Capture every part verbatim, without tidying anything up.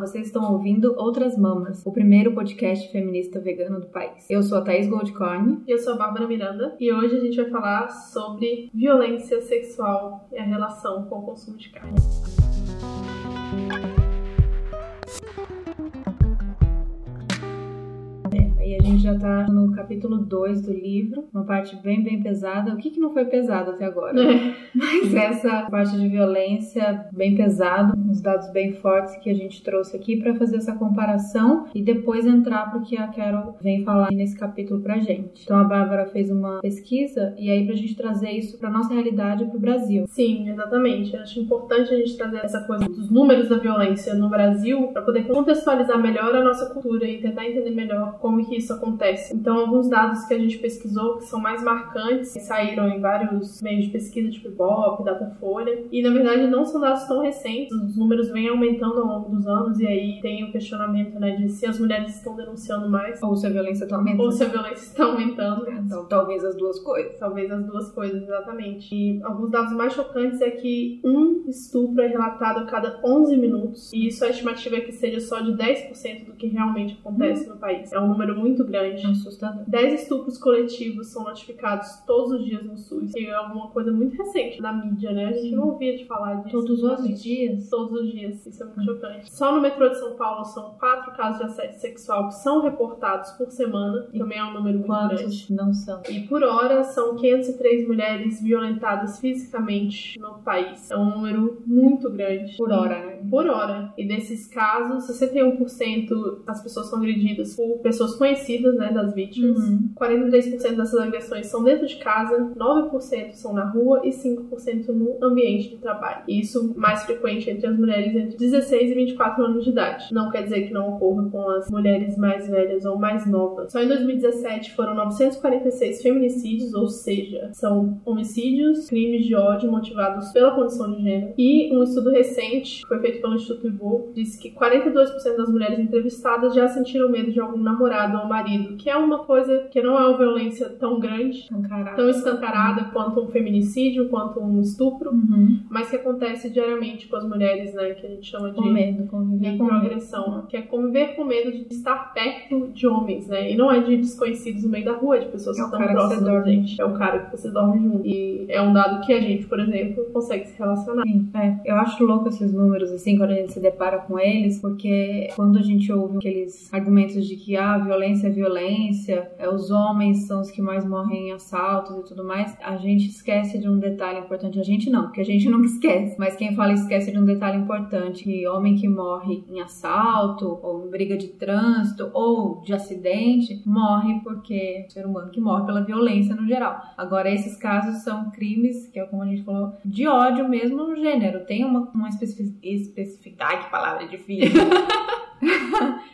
vocês estão ouvindo Outras Mamas, o primeiro podcast feminista vegano do país. Eu sou a Thaís Goldkorn. E eu sou a Bárbara Miranda. E hoje a gente vai falar sobre violência sexual e a relação com o consumo de carne. E a gente já tá no capítulo dois do livro, uma parte bem, bem pesada. O que que não foi pesado até agora? É. Mas essa parte de violência bem pesada, uns dados bem fortes que a gente trouxe aqui pra fazer essa comparação e depois entrar pro que a Carol vem falar nesse capítulo pra gente. Então a Bárbara fez uma pesquisa e aí pra gente trazer isso pra nossa realidade, pro Brasil. Sim, exatamente. Eu acho importante a gente trazer essa coisa dos números da violência no Brasil pra poder contextualizar melhor a nossa cultura e tentar entender melhor como que isso acontece. Então, alguns dados que a gente pesquisou, que são mais marcantes, que saíram em vários meios de pesquisa, tipo Ibope, Datafolha, e na verdade não são dados tão recentes, os números vêm aumentando ao longo dos anos, e aí tem o questionamento, né, de se as mulheres estão denunciando mais, ou se a violência está aumentando. Ou se a violência está aumentando. Então, talvez as duas coisas. Talvez as duas coisas, exatamente. E alguns dados mais chocantes é que um estupro é relatado a cada onze minutos, e isso a estimativa é que seja só de dez por cento do que realmente acontece hum. no país. É um número muito grande. Assustador. dez estupros coletivos são notificados todos os dias no SUS. E é uma coisa muito recente na mídia, né? A gente Sim. não ouvia de falar disso. Todos os dias? Todos os dias. Isso é muito ah. chocante. Só no metrô de São Paulo são quatro casos de assédio sexual que são reportados por semana. E também é um número muito grande. Quantos não são? E por hora são quinhentas e três mulheres violentadas fisicamente no país. É um número muito grande. Por hora, né? Por hora. E desses casos, sessenta e um por cento das pessoas são agredidas por pessoas conhecidas, né, das vítimas. Uhum. quarenta e três por cento dessas agressões são dentro de casa, nove por cento são na rua e cinco por cento no ambiente de trabalho. E isso mais frequente entre as mulheres entre dezesseis e vinte e quatro anos de idade. Não quer dizer que não ocorra com as mulheres mais velhas ou mais novas. Só em dois mil e dezessete foram novecentos e quarenta e seis feminicídios, ou seja, são homicídios, crimes de ódio motivados pela condição de gênero. E um estudo recente, que foi feito pelo Instituto Ivo, disse que quarenta e dois por cento das mulheres entrevistadas já sentiram medo de algum namorado ao marido, que é uma coisa que não é uma violência tão grande, Encarada. tão escancarada quanto um feminicídio, quanto um estupro, uhum. mas que acontece diariamente com as mulheres, né, que a gente chama de microagressão, que é conviver com medo de estar perto de homens, né, e não é de desconhecidos no meio da rua, de pessoas é que estão próximas, gente, é o cara que você dorme junto, e é um dado que a gente, por exemplo, consegue se relacionar. Sim, é. Eu acho louco esses números, assim, quando a gente se depara com eles, porque quando a gente ouve aqueles argumentos de que, ah, violência Violência é violência, é, os homens são os que mais morrem em assaltos e tudo mais, a gente esquece de um detalhe importante, a gente não, porque a gente nunca esquece, mas quem fala esquece de um detalhe importante, que homem que morre em assalto, ou em briga de trânsito, ou de acidente, morre porque ser humano que morre pela violência no geral. Agora, esses casos são crimes, que é como a gente falou, de ódio mesmo no gênero, tem uma, uma especificidade, especific... ai que palavra difícil...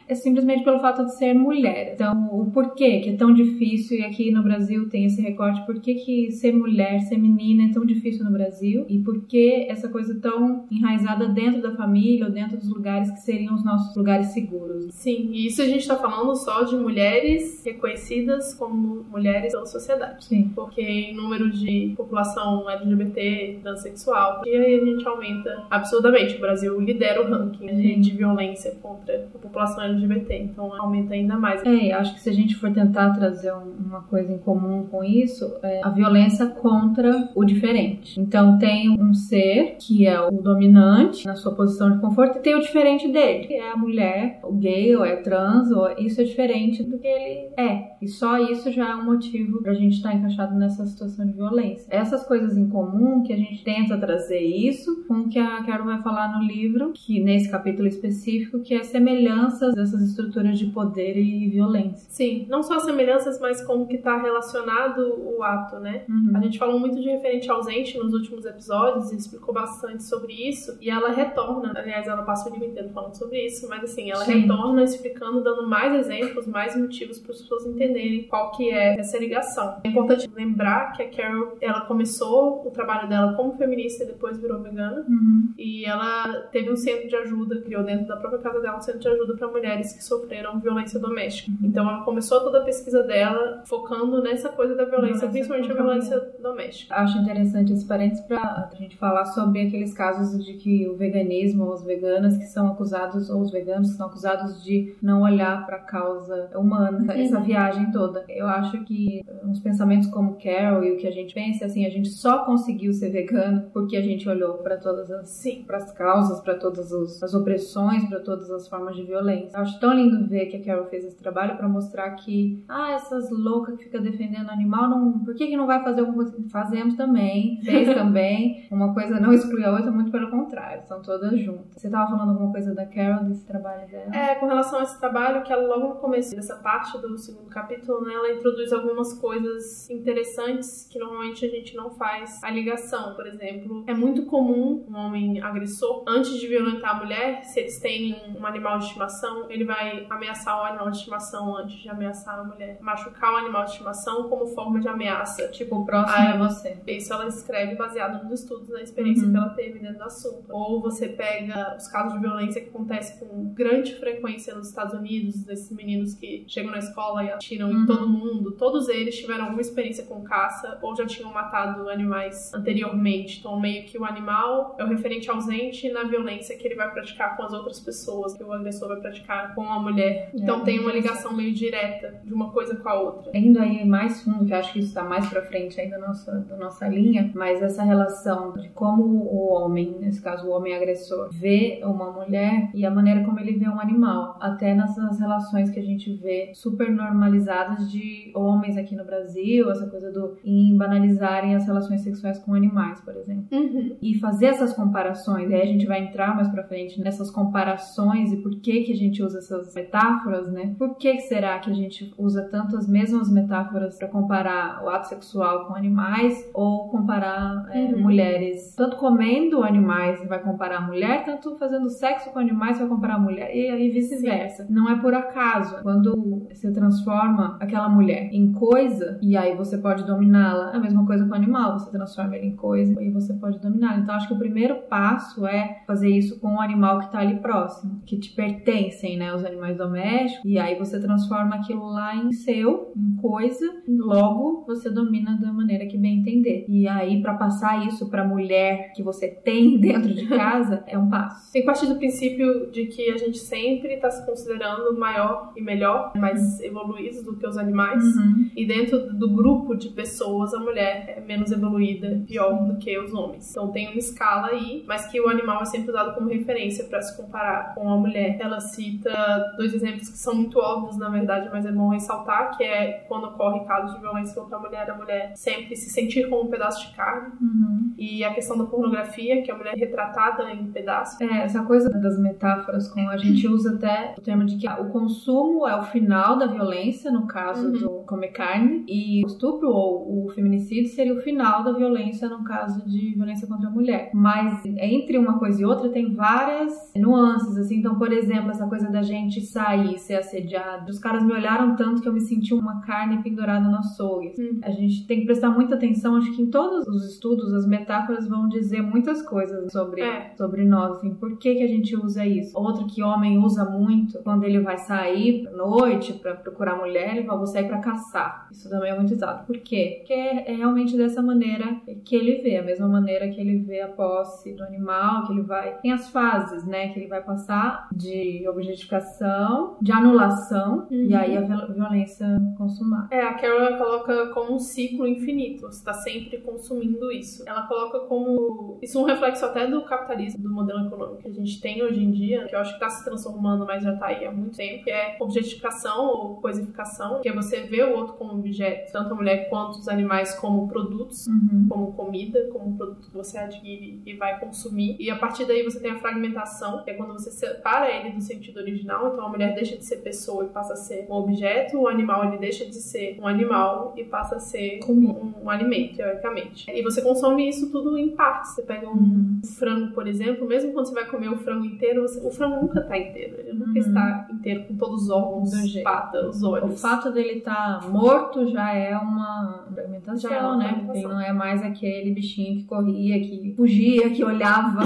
é simplesmente pelo fato de ser mulher. Então, o porquê que é tão difícil, e aqui no Brasil tem esse recorte, por que que ser mulher, ser menina é tão difícil no Brasil, e por que essa coisa tão enraizada dentro da família ou dentro dos lugares que seriam os nossos lugares seguros. Sim, e isso a gente tá falando só de mulheres reconhecidas como mulheres pela sociedade. Sim. Porque em número de população L G B T, transexual, e aí a gente aumenta absurdamente. O Brasil lidera o ranking Sim. de violência contra a população L G B T, então aumenta ainda mais. É, acho que se a gente for tentar trazer uma coisa em comum com isso, é a violência contra o diferente. Então tem um ser que é o dominante na sua posição de conforto e tem o diferente dele, que é a mulher, o gay, ou é trans, ou isso é diferente do que ele é. E só isso já é um motivo pra gente estar encaixado nessa situação de violência. Essas coisas em comum que a gente tenta trazer isso com o que a Carol vai falar no livro, que nesse capítulo específico, que é semelhante semelhanças dessas estruturas de poder e violência. Sim, não só semelhanças, mas como que tá relacionado o ato, né? Uhum. A gente falou muito de referente ausente nos últimos episódios e explicou bastante sobre isso, e ela retorna, aliás, ela passa o livro inteiro falando sobre isso, mas assim, ela Sim. retorna explicando, dando mais exemplos, mais motivos para as pessoas entenderem qual que é essa ligação. É importante lembrar que a Carol, ela começou o trabalho dela como feminista e depois virou vegana, uhum. e ela teve um centro de ajuda, criou dentro da própria casa dela um centro de ajuda para mulheres mulheres que sofreram violência doméstica. Então ela começou toda a pesquisa dela focando nessa coisa da violência, violência principalmente a violência doméstica. Acho interessante esse parênteses para a gente falar sobre aqueles casos de que o veganismo ou os veganas que são acusados, ou os veganos que são acusados de não olhar para a causa humana, uhum. essa viagem toda. Eu acho que uns pensamentos como Carol e o que a gente pensa, assim, a gente só conseguiu ser vegano porque a gente olhou para todas as, sim, para as causas, para todas os, as opressões, para todas as formas de violência. Eu acho tão lindo ver que a Carol fez esse trabalho para mostrar que, ah, essas loucas que ficam defendendo animal, não, por que que não vai fazer alguma coisa? Fazemos também, fez também. Uma coisa não exclui a outra, muito pelo contrário, são todas juntas. Você tava falando alguma coisa da Carol, desse trabalho dela? É, com relação a esse trabalho, que ela logo no começo dessa parte do segundo capítulo, né, ela introduz algumas coisas interessantes que normalmente a gente não faz a ligação. Por exemplo, é muito comum um homem agressor, antes de violentar a mulher, se eles têm um animal de estimação, ele vai ameaçar o animal de estimação antes de ameaçar a mulher, machucar o animal de estimação como forma de ameaça. Tipo, o próximo ah, é você. Isso ela escreve baseado nos estudos, na experiência uhum. que ela teve dentro do assunto. Ou você pega os casos de violência que acontecem com grande frequência nos Estados Unidos, desses meninos que chegam na escola e atiram uhum. em todo mundo. Todos eles tiveram alguma experiência com caça ou já tinham matado animais anteriormente. Então, meio que o animal é o referente ausente na violência que ele vai praticar com as outras pessoas, que o agressor vai praticar com a mulher. Então, é, tem uma ligação meio direta de uma coisa com a outra. Ainda aí mais fundo, que eu acho que isso está mais pra frente ainda da nossa, da nossa linha, mas essa relação de como o homem, nesse caso o homem agressor, vê uma mulher e a maneira como ele vê um animal, até nessas relações que a gente vê super normalizadas de homens aqui no Brasil, essa coisa do em banalizarem as relações sexuais com animais, por exemplo. Uhum. E fazer essas comparações, aí a gente vai entrar mais pra frente nessas comparações e por que que a gente usa essas metáforas, né? Por que que será que a gente usa tanto as mesmas metáforas pra comparar o ato sexual com animais ou comparar é, uhum. mulheres, tanto comendo animais vai comparar a mulher, tanto fazendo sexo com animais vai comparar a mulher e aí vice-versa. Sim. Não é por acaso quando você transforma aquela mulher em coisa e aí você pode dominá-la, é a mesma coisa com o animal, você transforma ele em coisa e você pode dominá-la. Então acho que o primeiro passo é fazer isso com o animal que tá ali próximo, que te pertencem, né, os animais domésticos, e aí você transforma aquilo lá em seu, em coisa, e logo você domina da maneira que bem entender. E aí pra passar isso pra mulher que você tem dentro de casa, é um passo. Tem que partir do princípio de que a gente sempre tá se considerando maior e melhor, mais uhum. evoluídos do que os animais, uhum. e dentro do grupo de pessoas a mulher é menos evoluída, pior do que os homens. Então tem uma escala aí, mas que o animal é sempre usado como referência pra se comparar com a mulher. Ela cita dois exemplos que são muito óbvios, na verdade, mas é bom ressaltar, que é quando ocorre casos de violência contra a mulher, a mulher sempre se sentir como um pedaço de carne. Uhum. E a questão da pornografia, que a mulher é retratada em pedaços. É, essa coisa das metáforas, como a gente usa até o termo de que o consumo é o final da violência, no caso uhum. do comer carne, e o estupro ou o feminicídio seria o final da violência no caso de violência contra a mulher. Mas entre uma coisa e outra tem várias nuances, assim. Então, por exemplo, essa coisa da gente sair, ser assediado. Os caras me olharam tanto que eu me senti uma carne pendurada no açougue. Uhum. A gente tem que prestar muita atenção, acho que em todos os estudos as metáforas vão dizer muitas coisas sobre, é. sobre nós, assim, por que que a gente usa isso. Outro que homem usa muito, quando ele vai sair pra noite pra procurar mulher, ele fala, vou sair pra caçar. Isso também é muito usado. Por quê? Porque é realmente dessa maneira que ele vê, a mesma maneira que ele vê a posse do animal, que ele vai... Tem as fases, né, que ele vai passar de objetificação, de anulação, uhum. e aí a violência consumada. É, a Carol coloca como um ciclo infinito. Você está sempre consumindo isso. Ela coloca como... Isso é um reflexo até do capitalismo, do modelo econômico que a gente tem hoje em dia, que eu acho que está se transformando, mas já está aí há muito tempo, que é objetificação ou coisificação, que é você ver o outro como objeto, tanto a mulher quanto os animais, como produtos, uhum. como comida, como produto que você adquire e vai consumir. E a partir daí você tem a fragmentação, que é quando você separa ele do sentido original. Então a mulher deixa de ser pessoa e passa a ser um objeto, o animal ele deixa de ser um animal e passa a ser comida. Um, um Um alimento, teoricamente. E você consome isso tudo em partes. Você pega um uhum. frango, por exemplo, mesmo quando você vai comer o frango inteiro, você... o frango nunca tá inteiro. Ele nunca uhum. está inteiro com todos os órgãos, a pata, os olhos. O fato dele estar tá morto já é uma fragmentação, é né? Ele não é mais aquele bichinho que corria, que fugia, que olhava.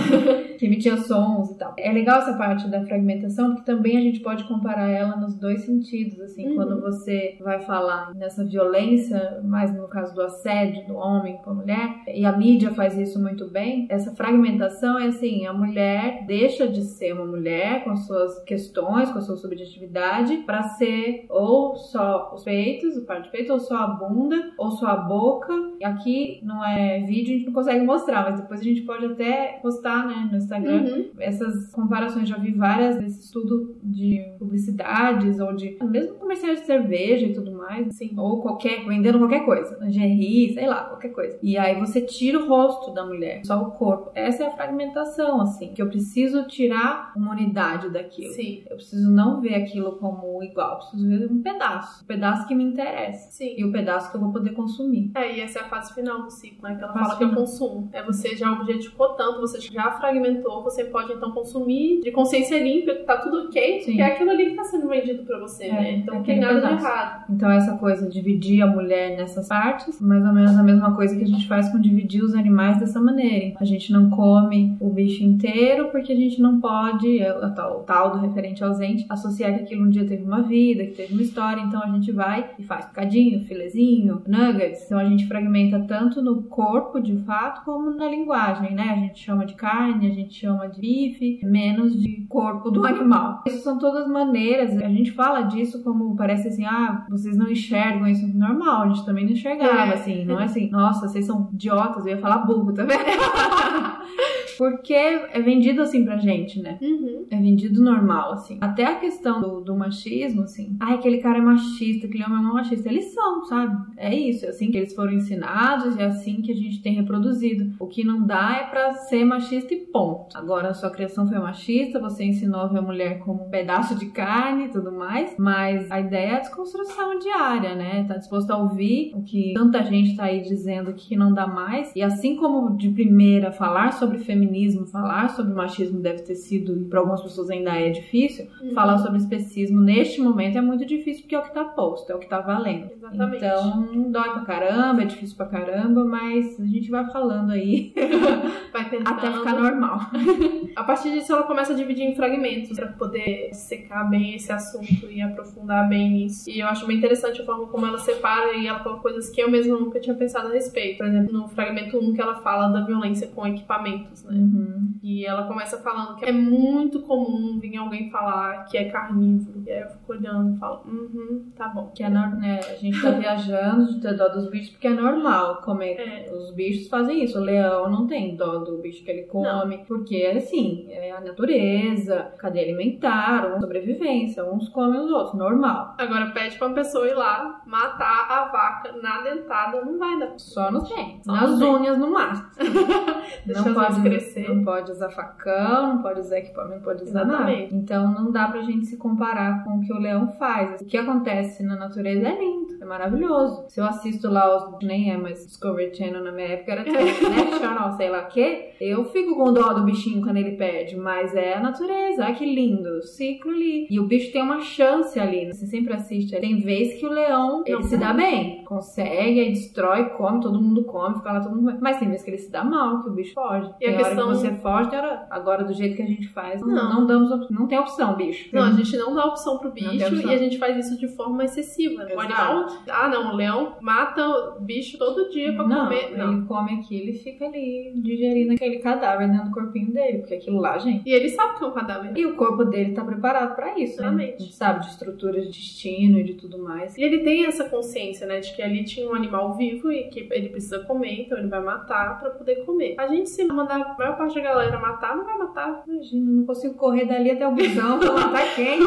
que emitia sons e tal. É legal essa parte da fragmentação, porque também a gente pode comparar ela nos dois sentidos, assim, uhum. Quando você vai falar nessa violência, mais no caso do assédio do homem com a mulher, e a mídia faz isso muito bem, essa fragmentação é assim, a mulher deixa de ser uma mulher com suas questões, com a sua subjetividade, para ser ou só os peitos, o par de peito, ou só a bunda, ou só a boca. Aqui não é vídeo, a gente não consegue mostrar, mas depois a gente pode até postar, né, no Instagram. Uhum. Essas comparações, já vi várias desse estudo de publicidades, ou de mesmo comerciais de cerveja e tudo mais, assim, ou qualquer, vendendo qualquer coisa, lingerie, sei lá, qualquer coisa. E aí você tira o rosto da mulher, só o corpo. Essa é a fragmentação, assim, que eu preciso tirar uma unidade daquilo. Sim. Eu preciso não ver aquilo como igual, eu preciso ver um pedaço, um pedaço que me interessa. Sim. E o pedaço que eu vou poder consumir. É, e essa é a fase final do ciclo, né, que ela fala que é o consumo. É, você já objetivou tanto, você já fragmentou, você pode então consumir de consciência limpa, tá tudo ok, Sim. que é aquilo ali que tá sendo vendido pra você, é, né? Então não tem nada de errado. Então essa coisa, dividir a mulher nessas partes, mais ou menos a mesma coisa que a gente faz com dividir os animais dessa maneira. A gente não come o bicho inteiro porque a gente não pode, é o tal, o tal do referente ausente, associar que aquilo um dia teve uma vida, que teve uma história, então a gente vai e faz picadinho, filezinho, nuggets. Então a gente fragmenta tanto no corpo, de fato, como na linguagem, né? A gente chama de carne, a gente chama de bife, menos de corpo do animal. Isso são todas maneiras, a gente fala disso como parece assim, ah, vocês não enxergam isso normal, a gente também não enxergava, é. Assim, não é assim, nossa, vocês são idiotas, eu ia falar burro também. Porque é vendido assim pra gente, né? Uhum. É vendido normal, assim. Até a questão do, do machismo, assim. Ai, aquele cara é machista, aquele homem é machista. Eles são, sabe? É isso. É assim que eles foram ensinados, é assim que a gente tem reproduzido. O que não dá é pra ser machista e ponto. Agora, a sua criação foi machista, você ensinou a ver a mulher como um pedaço de carne e tudo mais. Mas a ideia é a desconstrução diária, né? Tá disposto a ouvir o que tanta gente tá aí dizendo que não dá mais. E assim como de primeira falar sobre feminismo, falar sobre machismo deve ter sido, para algumas pessoas ainda é difícil, uhum. Falar sobre especismo neste momento é muito difícil, porque é o que tá posto, é o que tá valendo. Exatamente. Então, dói pra caramba, é difícil pra caramba, mas a gente vai falando aí, vai tentando até ficar normal. A partir disso, ela começa a dividir em fragmentos, pra poder secar bem esse assunto e aprofundar bem isso. E eu acho bem interessante a forma como ela separa e ela coloca coisas que eu mesma nunca tinha pensado a respeito. Por exemplo, no fragmento um, que ela fala da violência com equipamentos, né? Uhum. E ela começa falando que é muito comum vir alguém falar que é carnívoro. E aí eu fico olhando e falo, uhum, tá bom. Que é normal, né? A gente tá viajando de ter dó dos bichos porque é normal comer. É. Os bichos fazem isso. O leão não tem dó do bicho que ele come, não. Porque é assim, é a natureza, cadeia alimentar, sobrevivência. Uns comem os outros, normal. Agora pede pra uma pessoa ir lá matar a vaca na dentada, não vai dar. Só nos dentes. Nas nos unhas, no máximo. Deixa não pode crescer. Não pode usar facão, não pode usar equipamento, não pode usar Exatamente. Nada. Então não dá pra gente se comparar com o que o leão faz. O que acontece na natureza é lindo, é maravilhoso. Se eu assisto lá os... nem é, mas Discovery Channel na minha época era National, sei lá o quê. Eu fico com dó do bichinho quando ele perde, mas é a natureza. Ai, que lindo, o ciclo ali. E o bicho tem uma chance ali, você sempre assiste. Tem vez que o leão, ele não. se dá bem. Consegue, aí destrói, come, todo mundo come, fica lá todo mundo... Mas tem vez que ele se dá mal, que o bicho foge. E tem a questão... que você foge, agora do jeito que a gente faz, não, não damos op... não tem opção, bicho. Não, a gente não dá opção pro bicho opção. E a gente faz isso de forma excessiva. Né? O animal, ah, não, o leão mata o bicho todo dia pra não, comer. Não, ele come aquilo e fica ali digerindo aquele cadáver dentro do corpinho dele, porque aquilo lá, gente. E ele sabe que é um cadáver. E o corpo dele tá preparado pra isso, né? A gente sabe de estrutura, de destino e de tudo mais. E ele tem essa consciência, né, de que ali tinha um animal vivo e que ele precisa comer, então ele vai matar pra poder comer. A gente se mandar. A maior parte da galera matar, não vai matar. Imagina, não consigo correr dali até o busão. Vou matar quem?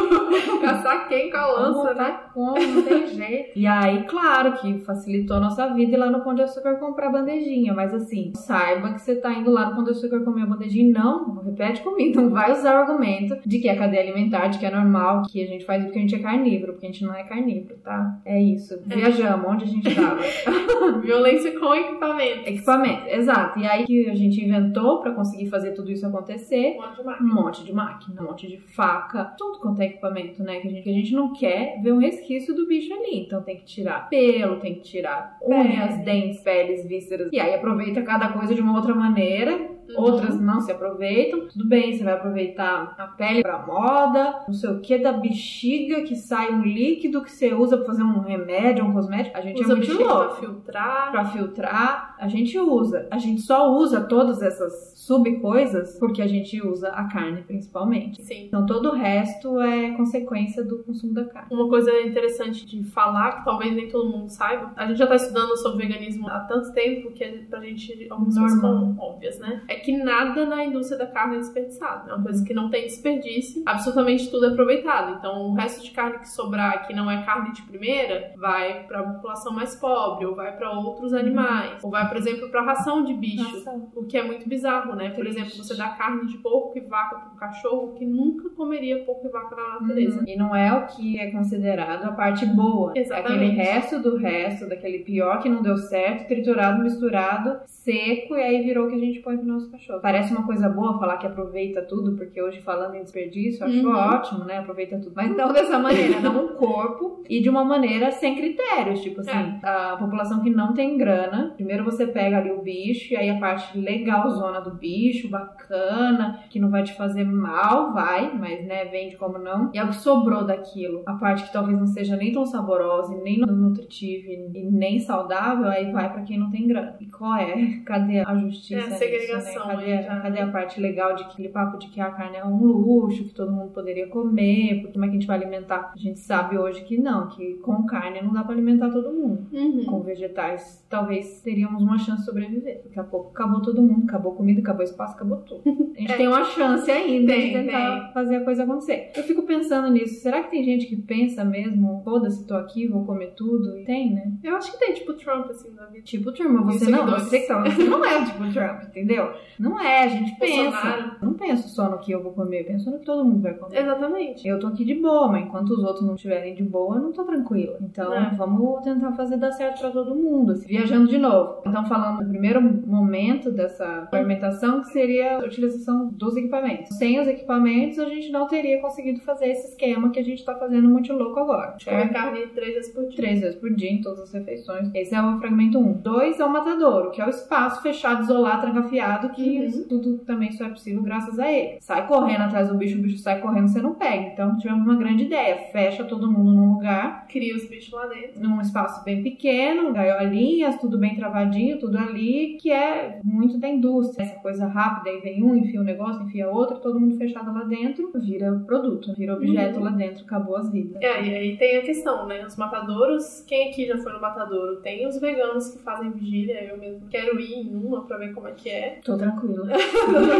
Caçar quem com a lança? Vou matar, né? Como? Não tem jeito. E aí, claro que facilitou a nossa vida ir lá no Pão de Açúcar comprar bandejinha. Mas assim, saiba que você tá indo lá no Pão de Açúcar comer a bandejinha. Não, repete comigo. Não vai usar o argumento de que é cadeia alimentar, de que é normal, que a gente faz porque a gente é carnívoro, porque a gente não é carnívoro, tá? É isso. É. Viajamos, onde a gente tava? Violência com equipamento. Equipamento, exato. E aí que a gente inventou pra conseguir fazer tudo isso acontecer, um monte de máquina, um monte de faca, tudo quanto é equipamento, né, que a gente, que a gente não quer ver um resquício do bicho ali, então tem que tirar pelo, tem que tirar unhas, dentes, peles, vísceras, e aí aproveita cada coisa de uma outra maneira uhum. outras não se aproveitam. Tudo bem, você vai aproveitar a pele pra moda, não sei o que, da bexiga que sai um líquido que você usa pra fazer um remédio, um cosmético. A gente usa é muito louco. Pra filtrar. Pra filtrar, a gente usa. A gente só usa todas essas sub-coisas porque a gente usa a carne principalmente. Sim. Então todo o resto é consequência do consumo da carne. Uma coisa interessante de falar, que talvez nem todo mundo saiba, a gente já tá estudando sobre veganismo há tanto tempo que pra gente algumas coisas são óbvias, né? É que nada na indústria da carne é desperdiçado. É uma coisa que não tem desperdício. Absolutamente tudo é aproveitado. Então o resto de carne que sobrar, que não é carne de primeira, vai pra população mais pobre, ou vai pra outros animais, ou vai, por exemplo, pra ração de bicho. Nossa. O que é muito bizarro, né? Por exemplo, você dá carne de porco e vaca pro cachorro que nunca comeria porco e vaca na natureza. Uhum. E não é o que é considerado a parte boa. Exatamente. Aquele resto do resto, daquele pior que não deu certo, triturado, misturado, seco, e aí virou o que a gente põe pro nosso cachorro. Parece uma coisa boa falar que aproveita tudo, porque hoje falando em desperdício, acho uhum. ótimo, né? Aproveita tudo. Mas não dessa maneira, não um corpo e de uma maneira sem critérios, tipo assim, é. a população que não tem grana, primeiro você pega ali o bicho, e aí a parte legalzona do bicho, bacana, que não vai te fazer mal, vai, mas né, vende como não. E é o que sobrou daquilo, a parte que talvez não seja nem tão saborosa, nem nutritiva e nem saudável, aí vai pra quem não tem grana. E qual é? Cadê a justiça? É a segregação. Né? Cadê, é, a, cadê a parte legal de que, aquele papo de que a carne é um luxo, que todo mundo poderia comer, porque como é que a gente vai alimentar? A gente sabe hoje que não, que com carne não dá pra alimentar todo mundo. Uhum. Com vegetais, talvez teríamos uma chance de sobreviver. Daqui a pouco acabou todo mundo, acabou comida, acabou espaço, acabou tudo. A gente é. tem uma chance ainda tem, de tentar tem. fazer a coisa acontecer. Eu fico pensando nisso, será que tem gente que pensa mesmo, foda-se, tô aqui, vou comer tudo? E tem, né? Eu acho que tem, tipo Trump, assim, na vida. Tipo Trump, mas você não, você que tá, você não é tipo Trump, entendeu? Não é, a gente pensa. Não penso só no que eu vou comer, eu penso no que todo mundo vai comer. Exatamente. Eu tô aqui de boa, mas enquanto os outros não estiverem de boa, eu não tô tranquila. Então, é. vamos tentar fazer dar certo pra todo mundo, assim. Viajando de novo. Então, falando do primeiro momento dessa fermentação, que seria a utilização dos equipamentos. Sem os equipamentos, a gente não teria conseguido fazer esse esquema que a gente tá fazendo muito louco agora. Comer carne três vezes por dia. Três vezes por dia, em todas as refeições. Esse é o fragmento um. Dois é o matadouro, que é o espaço fechado, isolado, trancafiado, que uhum. tudo também só é possível graças a ele. Sai correndo atrás do bicho, o bicho sai correndo, você não pega. Então, tivemos uma grande ideia. Fecha todo mundo num lugar. Cria os bichos lá dentro. Num espaço bem pequeno, gaiolinhas, tudo bem travadinho, tudo ali, que é muito da indústria. Essa coisa rápida, aí vem um, enfia um negócio, enfia outro, todo mundo fechado lá dentro, vira produto, vira objeto uhum. lá dentro, acabou as vidas. É, e aí tem a questão, né? Os matadouros, quem aqui já foi no matadouro? Tem os veganos que fazem vigília, eu mesmo quero ir em uma pra ver como é que é. Tô tranquila.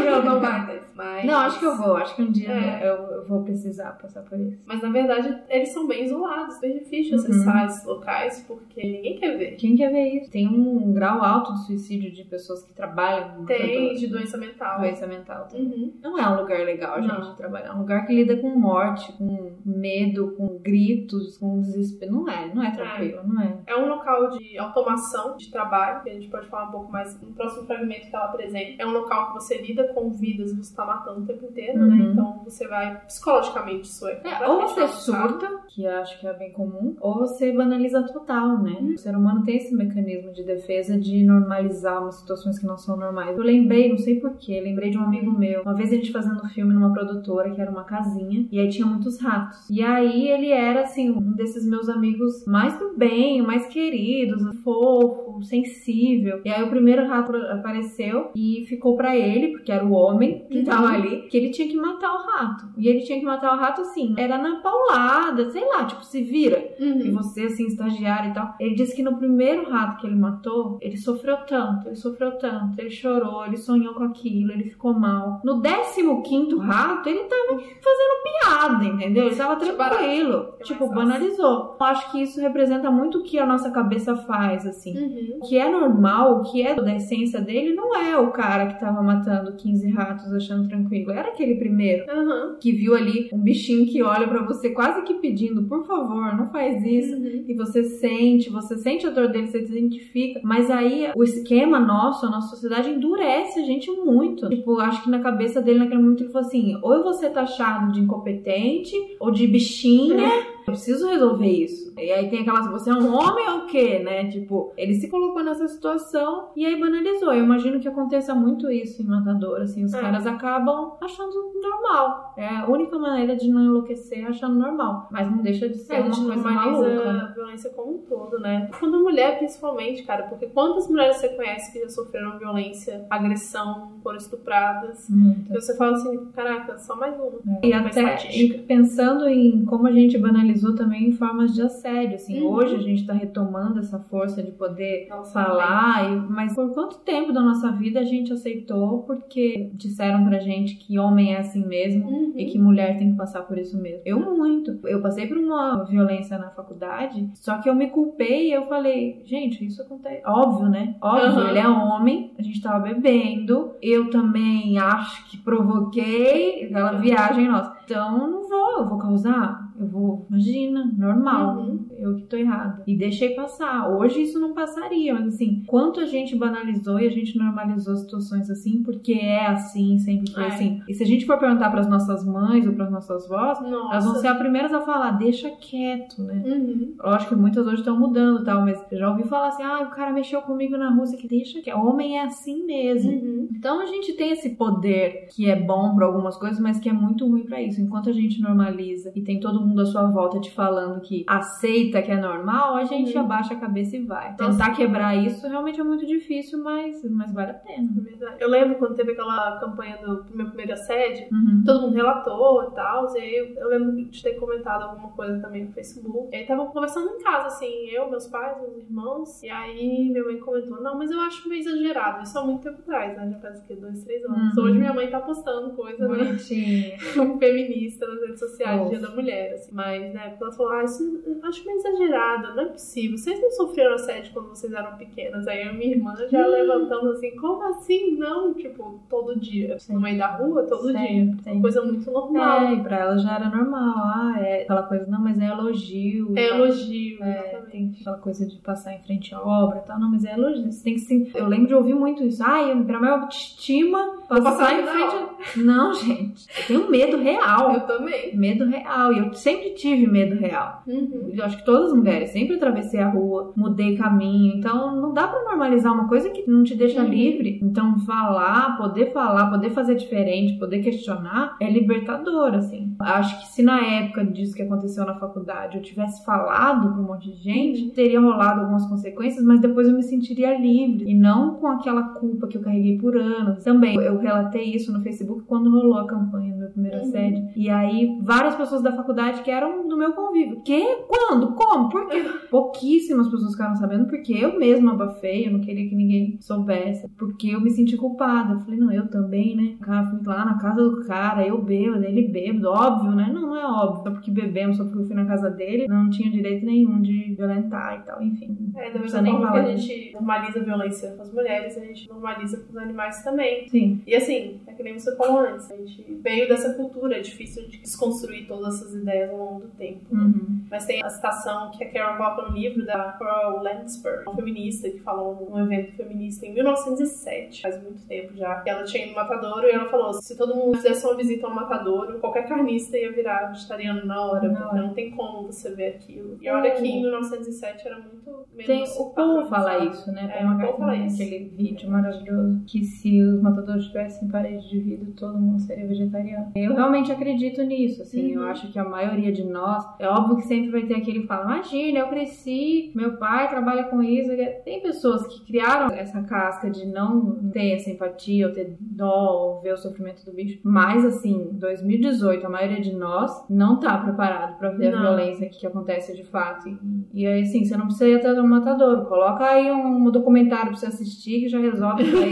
Não, não vai, mas... Não, acho que eu vou, acho que um dia é. eu, eu vou precisar passar por isso. Mas na verdade, eles são bem isolados, bem difícil acessar uhum. esses locais, porque ninguém quer ver. Quem quer ver isso? Tem um grau alto de suicídio de pessoas que trabalham no Tem, matador. De doença mental. Doença mental também. Uhum. Não é um lugar legal, gente, não. de trabalhar. É um lugar que lida com morte, com medo, com gritos, com desespero. Não é, não é tranquilo, é. não é. É um local de automação, de trabalho, que a gente pode falar um pouco mais no próximo fragmento que ela apresenta. É um local que você lida com vidas, você está matando o tempo inteiro, uhum. né? Então você vai psicologicamente sua. É, ou você surta, que acho que é bem comum, ou você banaliza total, né? Uhum. O ser humano tem esse mecanismo de defesa de normalizar umas situações que não são normais. Eu lembrei, não sei porquê, lembrei de um amigo meu. Uma vez a gente fazendo um filme numa produtora, que era uma casinha, e aí tinha muitos ratos. E aí ele era, assim, um desses meus amigos mais do bem, mais queridos, fofo, sensível. E aí o primeiro rato apareceu e ficou pra ele, porque era o homem que tava ali, que ele tinha que matar o rato. E ele tinha que matar o rato, assim, era na paulada, sei lá, tipo, se vira. Uhum. E você, assim, estagiário e tal. Ele disse que no primeiro rato que ele matou, ele sofreu tanto, ele sofreu tanto, ele chorou, ele sonhou com aquilo, ele ficou mal. No décimo quinto rato, ele tava fazendo piada, entendeu? Ele tava tranquilo. Tipo, banalizou. Eu acho que isso representa muito o que a nossa cabeça faz, assim. Uhum. O que é normal, o que é da essência dele, não é o cara que tava matando quinze ratos achando tranquilo. Era aquele primeiro uhum. que viu ali um bichinho que olha pra você quase que pedindo, por favor, não faz isso. Uhum. E você sente, você sente a dor dele, você se identifica. Mas aí o esquema nosso, a nossa sociedade endurece a gente muito. Tipo, acho que na cabeça dele naquele momento ele falou assim, ou eu vou ser taxado de incompetente, ou de bichinha... É. eu preciso resolver isso. E aí tem aquela, você é um homem ou o quê, né? Tipo, ele se colocou nessa situação e aí banalizou. Eu imagino que aconteça muito isso em Matador, assim, os é. caras acabam achando normal. É a única maneira de não enlouquecer é achando normal. Mas não deixa de ser é, uma coisa maluca. A violência como um todo, né? Quando a mulher, principalmente, cara, porque quantas mulheres você conhece que já sofreram violência, agressão, foram estupradas? Muita. Então você fala assim, caraca, só mais uma. É. E mais até e pensando em como a gente banalizou também em formas de assédio, assim, uhum. hoje a gente tá retomando essa força de poder nossa, falar, e, mas por quanto tempo da nossa vida a gente aceitou porque disseram pra gente que homem é assim mesmo uhum. e que mulher tem que passar por isso mesmo? Eu muito. Eu passei por uma violência na faculdade, só que eu me culpei e eu falei, gente, isso acontece. Óbvio, né? Óbvio, uhum. ele é homem, a gente tava bebendo, eu também acho que provoquei aquela uhum. viagem nossa. Então, não vou, eu vou causar. Eu vou, imagina, normal, uhum. eu que tô errada. E deixei passar. Hoje isso não passaria, mas assim, quanto a gente banalizou e a gente normalizou situações assim, porque é assim, sempre foi é. assim. E se a gente for perguntar pras nossas mães ou pras nossas avós, nossa. elas vão ser as primeiras a falar, deixa quieto, né? Uhum. Lógico que muitas hoje estão mudando e tal, mas eu já ouvi falar assim, ah, o cara mexeu comigo na Rússia, que deixa quieto. Homem é assim mesmo. Uhum. Então a gente tem esse poder que é bom pra algumas coisas, mas que é muito ruim pra isso. Enquanto a gente normaliza e tem todo mundo à sua volta te falando que aceita que é normal, a gente uhum. abaixa a cabeça e vai. Nossa, tentar quebrar isso realmente é muito difícil, mas, mas vale a pena. É verdade. Eu lembro quando teve aquela campanha do meu primeiro assédio, uhum. todo mundo relatou e tal, e aí eu lembro de ter comentado alguma coisa também no Facebook. E aí tava conversando em casa, assim, eu, meus pais, meus irmãos, e aí minha mãe comentou, não, mas eu acho meio exagerado, isso há muito tempo atrás, né, já faz o quê? Dois, três anos. Uhum. Hoje minha mãe tá postando coisa, bonitinha, né, feminista nas redes sociais, Nossa. Dia da Mulher. Assim, mas na época ela falou, ah, isso acho meio exagerado, não é possível, vocês não sofreram assédio quando vocês eram pequenas? Aí a minha irmã já hum. levantando assim, como assim não? Tipo, todo dia, sempre. No meio da rua, todo sempre, dia, sempre. Uma coisa muito normal. É, e pra ela já era normal, ah, é aquela coisa, não, mas é elogio. É tá? elogio, é, exatamente. Tem aquela coisa de passar em frente à obra e tal, não, mas é elogio, você tem que se... Eu lembro de ouvir muito isso, ah, pra minha autoestima, passar, passar em frente a... Não, gente, eu tenho medo real. Eu também. Medo real, e eu sempre tive medo real. Uhum. Eu acho que todas as mulheres, sempre atravessei a rua, mudei caminho, então não dá pra normalizar uma coisa que não te deixa uhum. livre. Então falar, poder falar, poder fazer diferente, poder questionar é libertador, assim. Acho que se na época disso que aconteceu na faculdade eu tivesse falado pra um monte de gente, uhum. teria rolado algumas consequências, mas depois eu me sentiria livre, e não com aquela culpa que eu carreguei por anos. Também, eu relatei isso no Facebook quando rolou a campanha do meu primeiro assédio, uhum. e aí várias pessoas da faculdade que eram do meu convívio. Que? Quando? Como? Por quê? Pouquíssimas pessoas ficaram sabendo, porque eu mesma abafei, eu não queria que ninguém soubesse, porque eu me senti culpada. Eu falei, não, eu também, né? O cara, fui lá na casa do cara, eu bêbado, ele bêbado, óbvio, né? Não, não é óbvio. Só porque bebemos, só porque eu fui na casa dele, não tinha direito nenhum de violentar e tal, enfim. É, da mesma forma que a gente normaliza a violência com as mulheres, a gente normaliza com os animais também. Sim. E assim, é que nem você falou antes, a gente veio dessa cultura, é difícil de desconstruir todas essas ideias ao longo do tempo. Uhum. Né? Mas tem a citação que a Karen Boppel no livro da Pearl Landsberg, uma feminista que falou num evento feminista em mil novecentos e sete, faz muito tempo já, que ela tinha ido no matadouro e ela falou, se todo mundo fizesse uma visita ao matadouro, qualquer carnista ia virar vegetariano na hora, não, porque não tem como você ver aquilo. E olha que em mil novecentos e sete era muito menos... Tem, o Paul fala isso, né? É, o Paul fala isso. Aquele vídeo maravilhoso que se os matadouros tivessem parede de vidro, todo mundo seria vegetariano. Eu realmente acredito nisso, assim, uhum. eu acho que a A maioria de nós, é óbvio que sempre vai ter aquele que fala, imagina, eu cresci, meu pai trabalha com isso. Tem pessoas que criaram essa casca de não ter essa empatia, ou ter dó, ou ver o sofrimento do bicho. Mas, assim, dois mil e dezoito, a maioria de nós não tá preparado pra ver não. a violência que acontece de fato. E, e aí, assim, você não precisa ir até um matadouro. Coloca aí um, um documentário pra você assistir que já resolve isso aí.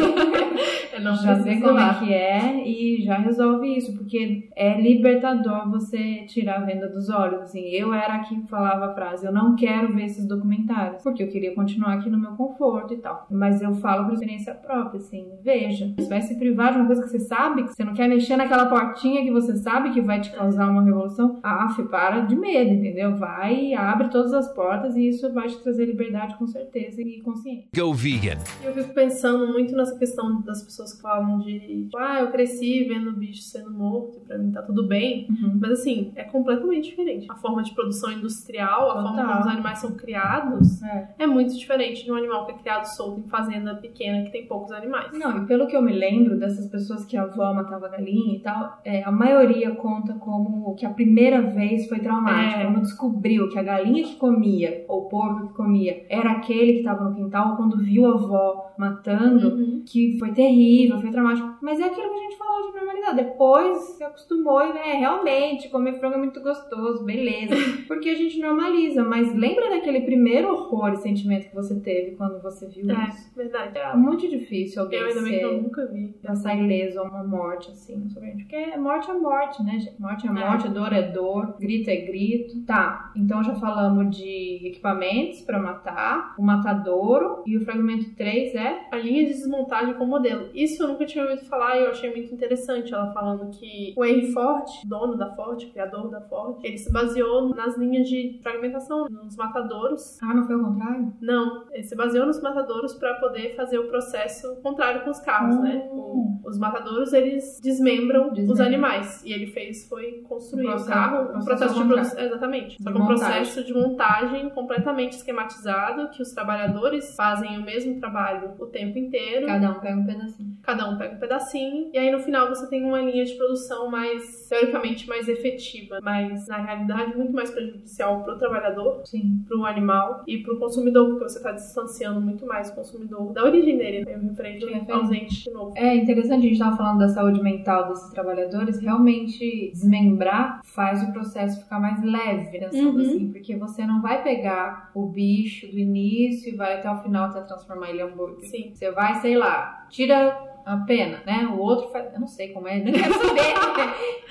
Eu não já vê como é que é e já resolve isso, porque é libertador você tirar a venda dos olhos, assim, eu era a que falava, nova frase, eu não quero ver esses documentários, porque eu queria continuar aqui no meu conforto e tal. Mas eu falo por experiência própria, assim, veja, você vai se privar de uma coisa que você sabe, que você não quer mexer naquela portinha que você sabe que vai te causar uma revolução. Aff, para de medo, entendeu? Vai e abre todas as portas e isso vai te trazer liberdade, com certeza, e consciência. Go vegan! Eu fico pensando muito nessa questão das pessoas que falam de, tipo, ah, eu cresci vendo o bicho sendo morto, pra mim tá tudo bem. Uhum. Mas assim, é completamente diferente. A forma de produção industrial, a Total. forma como os animais são criados, é. é muito diferente de um animal que é criado solto em fazenda pequena que tem poucos animais. Não, e pelo que eu me lembro dessas pessoas que a avó matava galinha e tal, é, a maioria conta como que a primeira vez foi traumática. É. Quando descobriu que a galinha que comia, ou o porco que comia, era aquele que tava no quintal, quando viu a avó matando, uhum. que foi terrível, foi traumático. Mas é aquilo que a gente falou de normalidade. Depois se acostumou e, né, realmente, comer frango é muito gostoso, beleza. Porque a gente normaliza, mas lembra daquele primeiro horror e sentimento que você teve quando você viu é, isso? É, verdade. É muito difícil alguém eu, ser... Eu nunca vi. Passar ileso a uma morte, assim, porque morte é morte, né, gente? Morte é morte, é. dor é dor, grito é grito. Tá, então já falamos de equipamentos pra matar, o matadouro, e o fragmento três é a linha de desmontagem com o modelo. Isso eu nunca tinha ouvido falar e eu achei muito interessante ela falando que o Henry Ford, dono da Ford, criador da Ford, ele se baseou nas linhas de fragmentação, nos matadouros. Ah, não foi o contrário? Não, ele se baseou nos matadouros pra poder fazer o processo contrário com os carros, hum. né? O, os matadouros, eles desmembram Desmembra. os animais. E ele fez, foi construir o, o carro, o processo de produção. Exatamente. Só que um processo de montagem completamente esquematizado, que os trabalhadores fazem o mesmo trabalho o tempo inteiro. Cada um pega um pedacinho. Cada um pega um pedacinho. E aí no final você tem uma linha de produção mais, teoricamente, mais efetiva, mas na realidade muito mais prejudicial pro trabalhador, Sim. pro animal e pro consumidor, porque você tá distanciando muito mais o consumidor da origem dele, né? Referente ao ausente de novo. É interessante, a gente tava falando da saúde mental desses trabalhadores, realmente desmembrar faz o processo ficar mais leve, pensando uhum. assim, porque você não vai pegar o bicho do início e vai até o final até transformar ele em hambúrguer. Sim. Você vai, sei lá, tira a pena, né? O outro faz... Eu não sei como é, nem quero saber.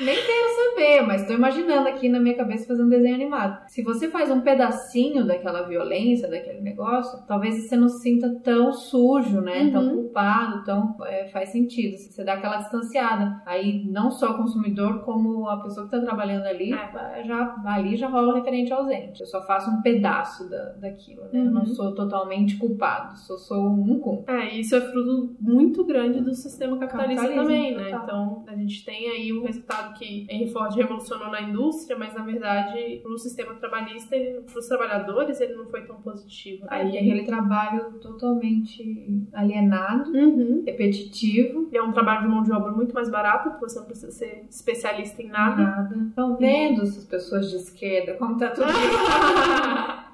nem quero saber, mas tô imaginando aqui na minha cabeça fazendo desenho animado. Se você faz um pedacinho daquela violência, daquele negócio, talvez você não se sinta tão sujo, né? Uhum. Tão culpado, tão... É, faz sentido. Você dá aquela distanciada. Aí, não só o consumidor, como a pessoa que tá trabalhando ali, é. já, ali já rola o referente ausente. Eu só faço um pedaço da, daquilo, né? Uhum. Eu não sou totalmente culpado, só sou um culpado. É, isso é fruto muito grande do sistema capitalista também, né? Total. Então, a gente tem aí um resultado que Henry Ford revolucionou na indústria, mas, na verdade, pro sistema trabalhista, ele, pros trabalhadores, ele não foi tão positivo. Aí, aí ele trabalha totalmente alienado, uhum. repetitivo. E é um trabalho de mão de obra muito mais barato, porque você não precisa ser especialista em nada. Nada. Estão vendo essas pessoas de esquerda, como tá tudo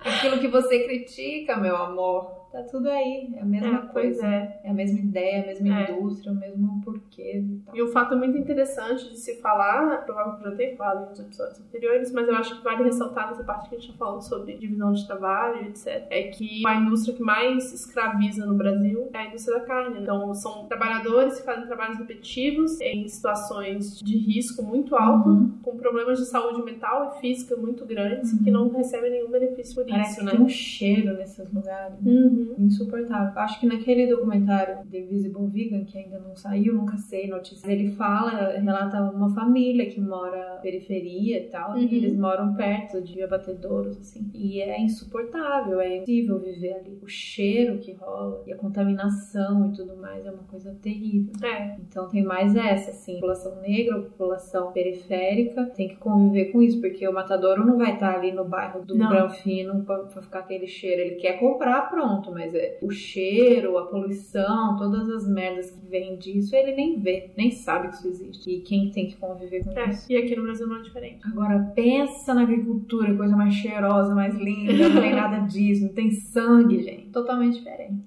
aquilo que você critica, meu amor. Tá tudo aí, é a mesma é, coisa. É. é a mesma ideia, a mesma é. indústria, o mesmo porquê e tal. E um fato muito interessante de se falar, provavelmente eu já tenho falado nos episódios anteriores, mas eu acho que vale ressaltar nessa parte que a gente tá falando sobre divisão de trabalho, etcétera, é que a indústria que mais escraviza no Brasil é a indústria da carne. Então, são trabalhadores que fazem trabalhos repetitivos em situações de risco muito alto, uhum. com problemas de saúde mental e física muito grandes, uhum. que não recebem nenhum benefício por Parece isso, né? Parece que tem um cheiro nesses lugares. Uhum. Insuportável. Acho que naquele documentário The Visible Vegan, que ainda não saiu, nunca sei notícias, ele fala, relata uma família que mora na periferia e tal, uhum. e eles moram perto de abatedouros, assim. E é insuportável, é impossível viver ali. O cheiro que rola e a contaminação e tudo mais é uma coisa terrível. É. Então tem mais essa, assim. A população negra, a população periférica tem que conviver com isso, porque o matadouro não vai estar ali no bairro do Granfino pra, pra ficar aquele cheiro. Ele quer comprar, pronto. Mas é o cheiro, a poluição, todas as merdas que vêm disso, ele nem vê, nem sabe que isso existe. E quem tem que conviver com é, isso? E aqui no Brasil não é diferente. Agora, pensa na agricultura, coisa mais cheirosa, mais linda, não tem nada disso, não tem sangue, gente. Totalmente diferente.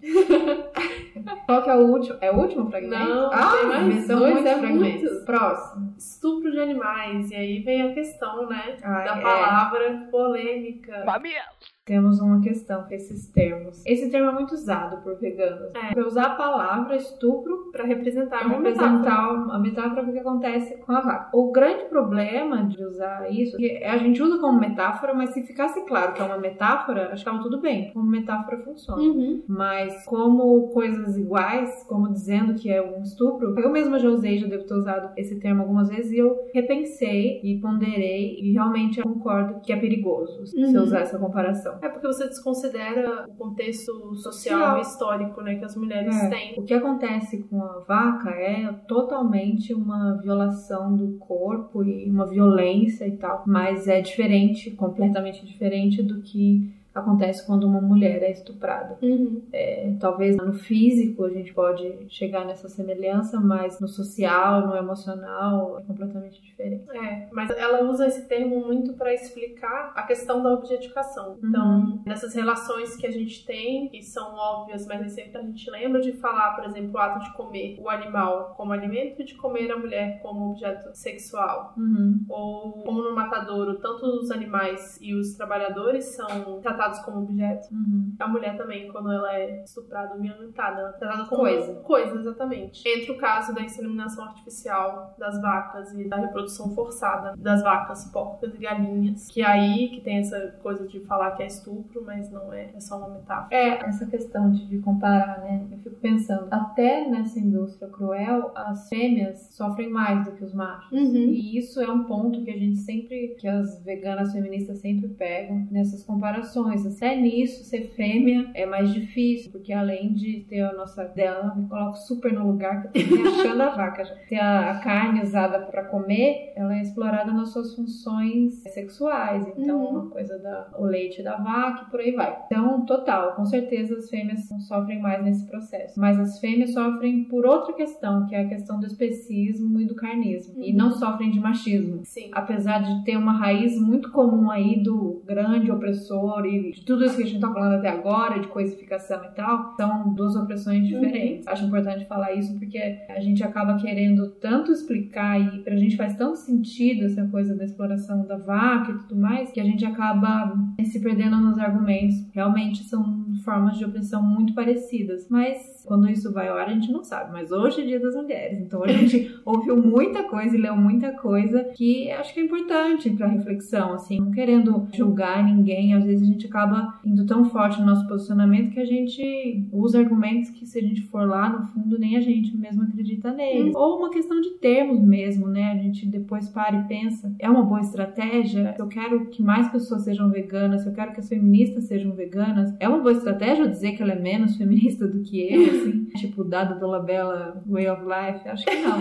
Qual que é o último? É o último fragmento? Não, ah, tem mais são dois, muitos é fragmentos. Muitos. Próximo. Estupro de animais. E aí vem a questão, né? Ai, da é. palavra polêmica. Fabiano. Temos uma questão com esses termos. Esse termo é muito usado por veganos. É. Pra usar a palavra estupro pra representar, pra representar a metáfora do que acontece com a vaca. O grande problema de usar isso é a gente usa como metáfora, mas se ficasse claro que é uma metáfora, acho que tava tudo bem. Como metáfora funciona. Uhum. Mas como coisas iguais, como dizendo que é um estupro, eu mesma já usei, já devo ter usado esse termo algumas vezes e eu repensei e ponderei e realmente concordo que é perigoso uhum. se usar essa comparação. É porque você desconsidera o contexto social e histórico, né, que as mulheres é. têm. O que acontece com a vaca é totalmente uma violação do corpo e uma violência e tal, mas é diferente, completamente diferente do que acontece quando uma mulher é estuprada. Uhum. É, talvez no físico a gente pode chegar nessa semelhança, mas no social, no emocional, é completamente diferente. É, mas ela usa esse termo muito para explicar a questão da objetificação. Então, uhum. nessas relações que a gente tem, que são óbvias, mas nem sempre a gente lembra de falar, por exemplo, o ato de comer o animal como alimento e de comer a mulher como objeto sexual. Uhum. Ou, como no matadouro, tanto os animais e os trabalhadores são tratados como objeto. Uhum. A mulher também, quando ela é estuprada ou violentada, ela é tratada como coisa. Coisa, exatamente. Entre o caso da inseminação artificial das vacas e da reprodução forçada das vacas, porcas e galinhas, que aí que tem essa coisa de falar que é estupro, mas não é, é só uma metáfora. É, essa questão de, de comparar, né? Eu fico pensando, até nessa indústria cruel, as fêmeas sofrem mais do que os machos. Uhum. E isso é um ponto que a gente sempre, que as veganas feministas sempre pegam nessas comparações. Até nisso, ser fêmea é mais difícil, porque além de ter a nossa dela, me coloco super no lugar que eu tô me achando a vaca já. Ter a, a carne usada pra comer, ela é explorada nas suas funções sexuais, então uhum. uma coisa da o leite da vaca e por aí vai. Então, total, com certeza as fêmeas sofrem mais nesse processo, mas as fêmeas sofrem por outra questão, que é a questão do especismo e do carnismo, uhum. e não sofrem de machismo. Sim. Apesar de ter uma raiz muito comum aí do grande opressor e de tudo isso que a gente tá falando até agora, de coisificação e tal, são duas opressões diferentes. Uhum. Acho importante falar isso porque a gente acaba querendo tanto explicar e pra gente faz tanto sentido essa coisa da exploração da vaca e tudo mais, que a gente acaba se perdendo nos argumentos. Realmente são formas de opressão muito parecidas, mas quando isso vai ao ar a gente não sabe, mas hoje é Dia das Mulheres, então a gente ouviu muita coisa e leu muita coisa que acho que é importante pra reflexão, assim, não querendo julgar ninguém, às vezes a gente acaba indo tão forte no nosso posicionamento que a gente usa argumentos que, se a gente for lá, no fundo, nem a gente mesmo acredita neles. Hum. Ou uma questão de termos mesmo, né? A gente depois para e pensa. É uma boa estratégia? Se eu quero que mais pessoas sejam veganas, se eu quero que as feministas sejam veganas, é uma boa estratégia eu dizer que ela é menos feminista do que eu, assim? Tipo, dada do Labella Way of Life? Acho que não.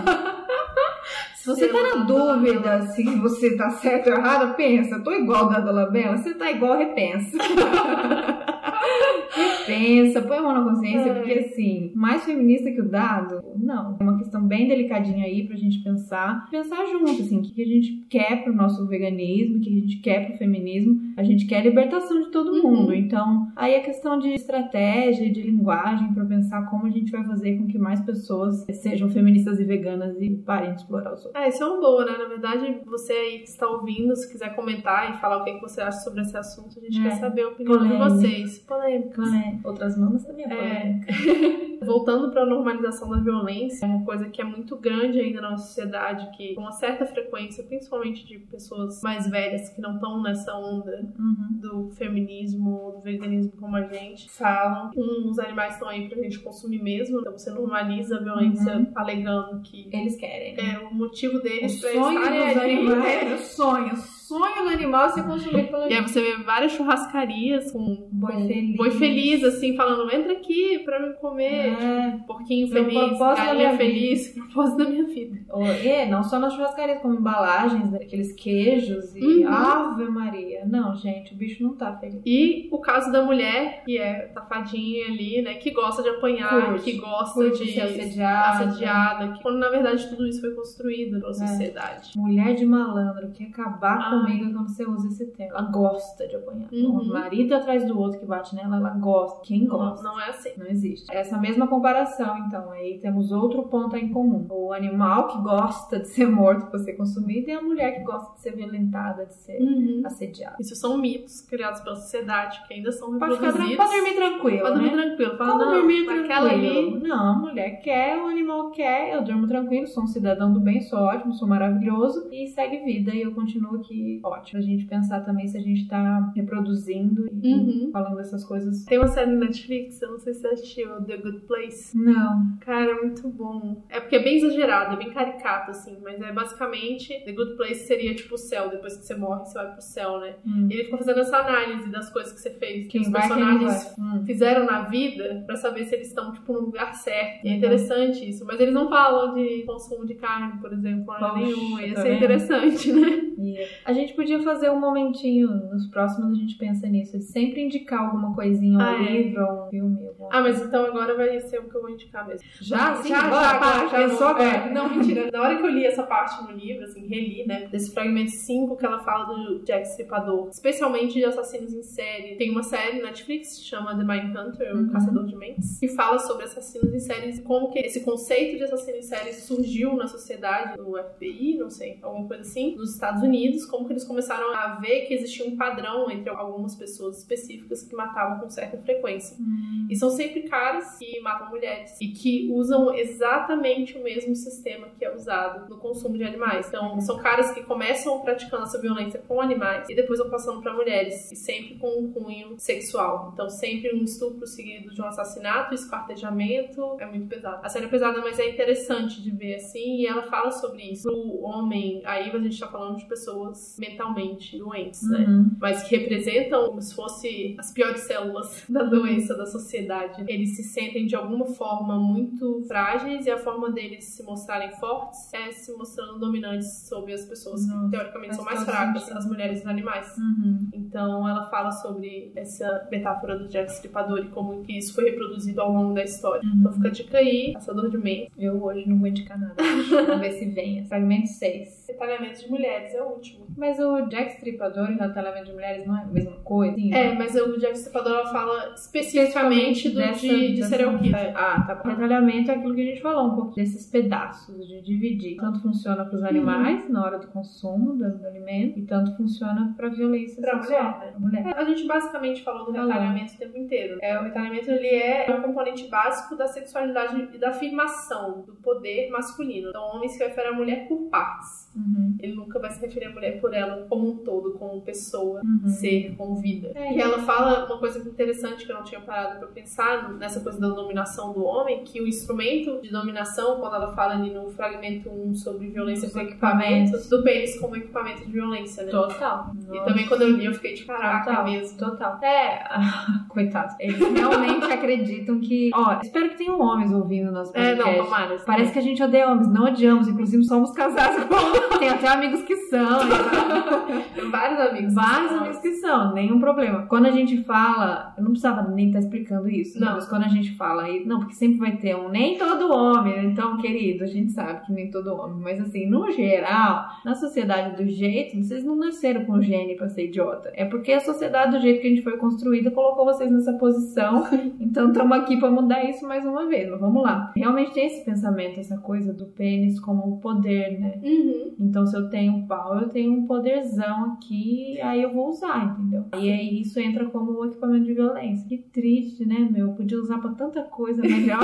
Se você tá na dúvida se você tá certo ou errado, pensa, tô igual da Dolabella, você tá igual, repensa. Repensa, põe a mão na consciência, porque assim, mais feminista que o dado, não. É uma questão bem delicadinha aí pra gente pensar, pensar junto, assim, o que a gente quer pro nosso veganismo, o que a gente quer pro feminismo, a gente quer a libertação de todo mundo. Uhum. Então, aí a questão de estratégia, de linguagem, pra pensar como a gente vai fazer com que mais pessoas sejam feministas e veganas e parem de explorar os outros. É, isso é uma boa, né? Na verdade, você aí que está ouvindo, se quiser comentar e falar o que você acha sobre esse assunto, a gente é. quer saber a opinião polêmica. de vocês. Polêmica. É. Outras mamas também é polêmica. É. Voltando pra normalização da violência, é uma coisa que é muito grande ainda na nossa sociedade, que com uma certa frequência, principalmente de pessoas mais velhas que não estão nessa onda uhum. do feminismo, do veganismo como a gente, falam. Hum, os animais estão aí pra gente consumir mesmo, então você normaliza a violência uhum. alegando que eles querem. É, o motivo deles pra estarem ali. É, o sonho, sonho do animal ser consumido pelo animal. E aí você vê várias churrascarias com boi feliz, boi feliz assim, falando, entra aqui pra me comer, é. tipo, porquinho feliz, galinha feliz, propósito da minha vida. É, não só nas churrascarias, como embalagens, aqueles queijos e uhum. Ave Maria. Não, gente, o bicho não tá feliz. E o caso da mulher, que é safadinha ali, né, que gosta de apanhar, Curte. que gosta Curte de ser assediada, assediada que, quando na verdade tudo isso foi construído na é. sociedade. Mulher de malandro, que acabar com amiga quando você usa esse termo. Ela gosta de apanhar. Uhum. O marido atrás do outro que bate nela, ela gosta. Quem gosta? Não, não é assim. Não existe. Essa mesma comparação, então. Aí temos outro ponto em comum. O animal que gosta de ser morto para ser consumido e a mulher que gosta de ser violentada, de ser uhum. assediada. Isso são mitos criados pela sociedade que ainda são reproduzidos. Pode, ficar, pode dormir tranquilo, pode né? dormir tranquilo. Pode não, dormir tranquilo. Não, a mulher quer, o animal quer, eu durmo tranquilo, sou um cidadão do bem, sou ótimo, sou maravilhoso e segue vida e eu continuo aqui ótimo. Pra gente pensar também se a gente tá reproduzindo e uhum. falando essas coisas. Tem uma série na Netflix, eu não sei se você assistiu, The Good Place. Não. Cara, é muito bom. É porque é bem exagerado, é bem caricato, assim, mas é basicamente The Good Place seria tipo o céu, depois que você morre, você vai pro céu, né? Hum. Ele ficou fazendo essa análise das coisas que você fez, que quem os personagens hum. fizeram na vida pra saber se eles estão, tipo, no lugar certo. E é interessante uhum. isso, mas eles não falam de consumo de carne, por exemplo, hora nenhuma. Ia ser interessante, né? Yeah. A gente podia fazer um momentinho, nos próximos a gente pensa nisso, de sempre indicar alguma coisinha, um ah, livro, é. um filme. Alguma... Ah, mas então agora vai ser o que eu vou indicar mesmo. Já? Sim, já, já, agora, já, já, já é, não, mentira. Na hora que eu li essa parte no livro, assim, reli, né, desse fragmento cinco que ela fala do Jack Estripador, especialmente de assassinos em série. Tem uma série na Netflix que chama The Mindhunter, uhum. o Caçador de Mentes, que fala sobre assassinos em séries e como que esse conceito de assassino em série surgiu na sociedade do F B I, não sei, alguma coisa assim, nos Estados Unidos, como que eles começaram a ver que existia um padrão entre algumas pessoas específicas que matavam com certa frequência. Uhum. E são sempre caras que matam mulheres e que usam exatamente o mesmo sistema que é usado no consumo de animais. Então, são caras que começam praticando essa violência com animais e depois vão passando para mulheres, e sempre com um cunho sexual. Então, sempre um estupro seguido de um assassinato, esquartejamento. É muito pesado. A série é pesada, mas é interessante de ver, assim, e ela fala sobre isso. Pro homem, aí a gente tá falando de pessoas mentalmente doentes, né? Uhum. Mas que representam como se fossem as piores células da doença, da sociedade. Eles se sentem de alguma forma muito frágeis e a forma deles se mostrarem fortes é se mostrando dominantes sobre as pessoas uhum. que teoricamente são mais fracas, gente. As mulheres e os animais. Uhum. Então ela fala sobre essa metáfora do Jack Estripador e como que isso foi reproduzido ao longo da história. Uhum. Então fica a dica aí, Caçador de Mentes. Eu hoje não vou indicar nada. Vamos ver se vem. Fragmento seis. Retalhamento de mulheres é o último. Mas o Jack Estripador e o retalhamento de mulheres não é a mesma coisa? Sim, é, né? Mas o Jack Estripador ela fala especificamente, especificamente do, dessa, de, de serial killer. Ah, tá. O retalhamento é aquilo que a gente falou, um pouco desses pedaços, de dividir. Tanto funciona para os animais, uhum. na hora do consumo do, do alimento, e tanto funciona para violência pra sexual. Mulher, né? mulher. É, a gente basicamente falou do retalhamento o tempo inteiro. É, o retalhamento ele é um componente básico da sexualidade e da afirmação do poder masculino. Então o homem se refere à mulher por partes. Uhum. Ele nunca vai se referir à mulher por ela como um todo, como pessoa, uhum. ser, como vida. É, e ela fala uma coisa interessante que eu não tinha parado pra pensar, nessa coisa da dominação do homem, que o instrumento de dominação, quando ela fala ali no fragmento um sobre violência com equipamentos, do pênis como equipamento de violência, né? Total. Nossa. E também quando eu li eu fiquei de caraca total. mesmo. Total. É, coitados. Eles realmente acreditam que... Ó, espero que tenham homens ouvindo o nosso podcast. É, não, tomara. Parece é. que a gente odeia homens. Não odiamos, inclusive somos casados com homens. Tem até amigos que são. Vários amigos. Vários amigos que são, nenhum problema. Quando a gente fala, eu não precisava nem estar explicando isso, não. Né? Mas quando a gente fala aí, não, porque sempre vai ter um, nem todo homem, então, querido, a gente sabe que nem todo homem, mas assim, no geral, na sociedade do jeito, vocês não nasceram com gene pra ser idiota. É porque a sociedade do jeito que a gente foi construída colocou vocês nessa posição, então estamos aqui pra mudar isso mais uma vez, mas vamos lá. Realmente tem esse pensamento, essa coisa do pênis como poder, né? Uhum. Então, se eu tenho pau, eu tenho um poderzão aqui, aí eu vou usar, entendeu? E aí isso entra como equipamento de violência. Que triste, né, meu? Eu podia usar pra tanta coisa melhor.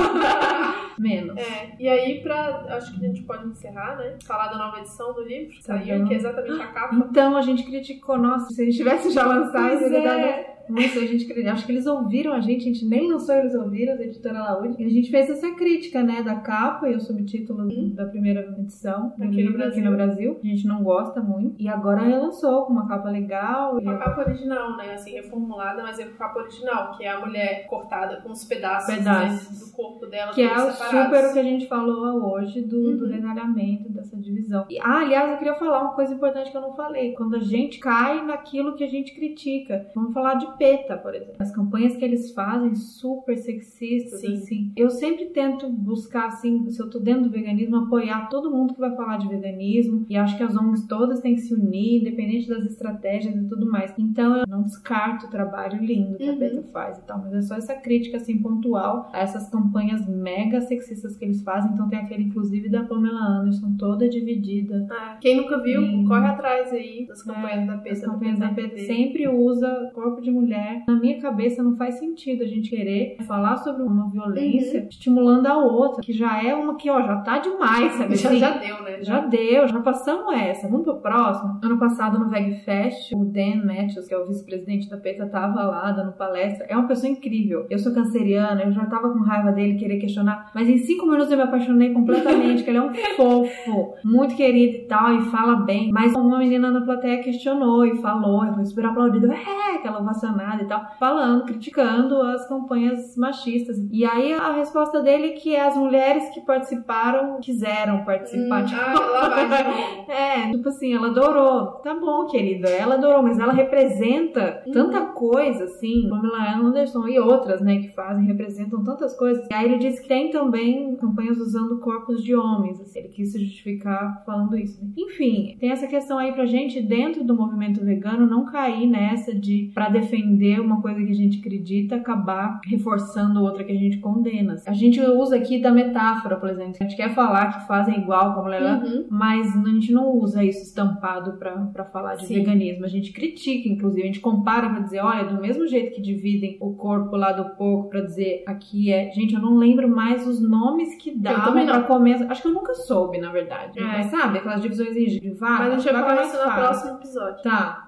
Menos. É, e aí, pra, acho que a gente pode encerrar, né? Falar da nova edição do livro, que saiu, que é exatamente a capa. Então, a gente criticou, nossa, se a gente tivesse já lançado, isso é. Nossa, a gente, acho que eles ouviram a gente, a gente nem lançou, eles ouviram, da editora Laúde. E a gente fez essa crítica, né, da capa e o subtítulo hum. da primeira edição aqui, livro, no aqui no Brasil. A gente não gosta muito. E agora ela lançou com uma capa legal. Uma e... capa original, né, assim, reformulada, mas é com capa original, que é a mulher cortada com os pedaços, pedaços. Né, do corpo dela. Que é separados. Super o que a gente falou hoje do, uhum. do retalhamento, dessa divisão. E, ah, aliás, eu queria falar uma coisa importante que eu não falei. Quando a gente cai naquilo que a gente critica. Vamos falar de PETA, por exemplo. As campanhas que eles fazem, super sexistas, sim, assim. Eu sempre tento buscar, assim, se eu tô dentro do veganismo, apoiar todo mundo que vai falar de veganismo. E acho que as O N Gs todas têm que se unir, independente das estratégias e tudo mais. Então eu não descarto o trabalho lindo que uhum. a PETA faz e tal. Mas é só essa crítica, assim, pontual a essas campanhas mega sexistas que eles fazem. Então tem aquele, inclusive, da Pamela Anderson, toda dividida. Ah, quem nunca viu, e... corre atrás aí das campanhas é, da PETA. As campanhas da PETA sempre usa corpo de mulher. Na minha cabeça não faz sentido a gente querer falar sobre uma violência uhum. estimulando a outra, que já é uma que, ó, já tá demais, sabe? Já, assim, já deu, né? Já deu, já passamos essa. Vamos pro próximo. Ano passado, no Veg Fest, o Dan Matthews, que é o vice-presidente da PETA, tava lá dando palestra. É uma pessoa incrível. Eu sou canceriana, eu já tava com raiva dele, querer questionar, mas em cinco minutos eu me apaixonei completamente, que ele é um fofo, muito querido e tal, e fala bem. Mas uma menina na plateia questionou e falou, eu fui super aplaudida, é, aquela ovacionada e tal, falando, criticando as campanhas machistas. E aí a resposta dele é que as mulheres que participaram quiseram participar. Hum, tipo, ah, ela vai de novo. É, tipo assim, ela adorou. Tá bom, querida, ela adorou, mas ela representa uhum. tanta coisa, assim, Pamela Anderson e outras, né, que fazem, representam tantas coisas. E aí ele disse que tem também campanhas usando corpos de homens, assim, ele quis se justificar falando isso. Enfim, tem essa questão aí pra gente, dentro do movimento vegano, não cair nessa de, pra defender uma coisa que a gente acredita, acabar reforçando outra que a gente condena. A gente usa aqui da metáfora, por exemplo, a gente quer falar que fazem igual com a mulher lá, uhum. mas a gente não usa isso estampado pra, pra falar de Sim. veganismo. A gente critica, inclusive, a gente compara pra dizer, olha, do mesmo jeito que dividem o corpo lá do porco pra dizer, aqui é... Gente, eu não lembro mais os nomes que dá pra comer... Acho que eu nunca soube, na verdade. É. Mas sabe, aquelas divisões de vaca... Mas a gente vai falar isso no próximo episódio. Tá.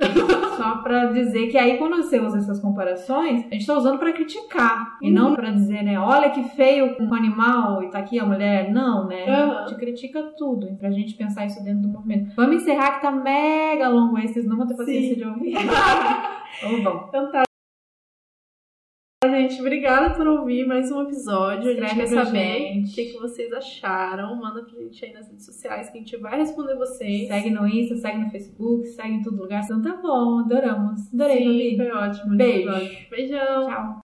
Só pra dizer que aí quando você usa essas comparações, a gente tá usando pra criticar. Uhum. E não pra dizer, né, olha que feio um animal e tá aqui a mulher. Não, né? Uhum. A gente critica tudo. E pra gente pensar isso dentro do movimento. Vamos encerrar que tá mega longo aí, vocês não vão ter paciência Sim. de ouvir. Vamos, vamos. Então tá. Gente, obrigada por ouvir mais um episódio. A gente quer saber o que vocês acharam. Manda pra gente aí nas redes sociais que a gente vai responder vocês. Segue no Insta, segue no Facebook, segue em todo lugar. Então tá bom, adoramos. Adorei, Sim, foi ótimo. Beijo. Beijão. Tchau.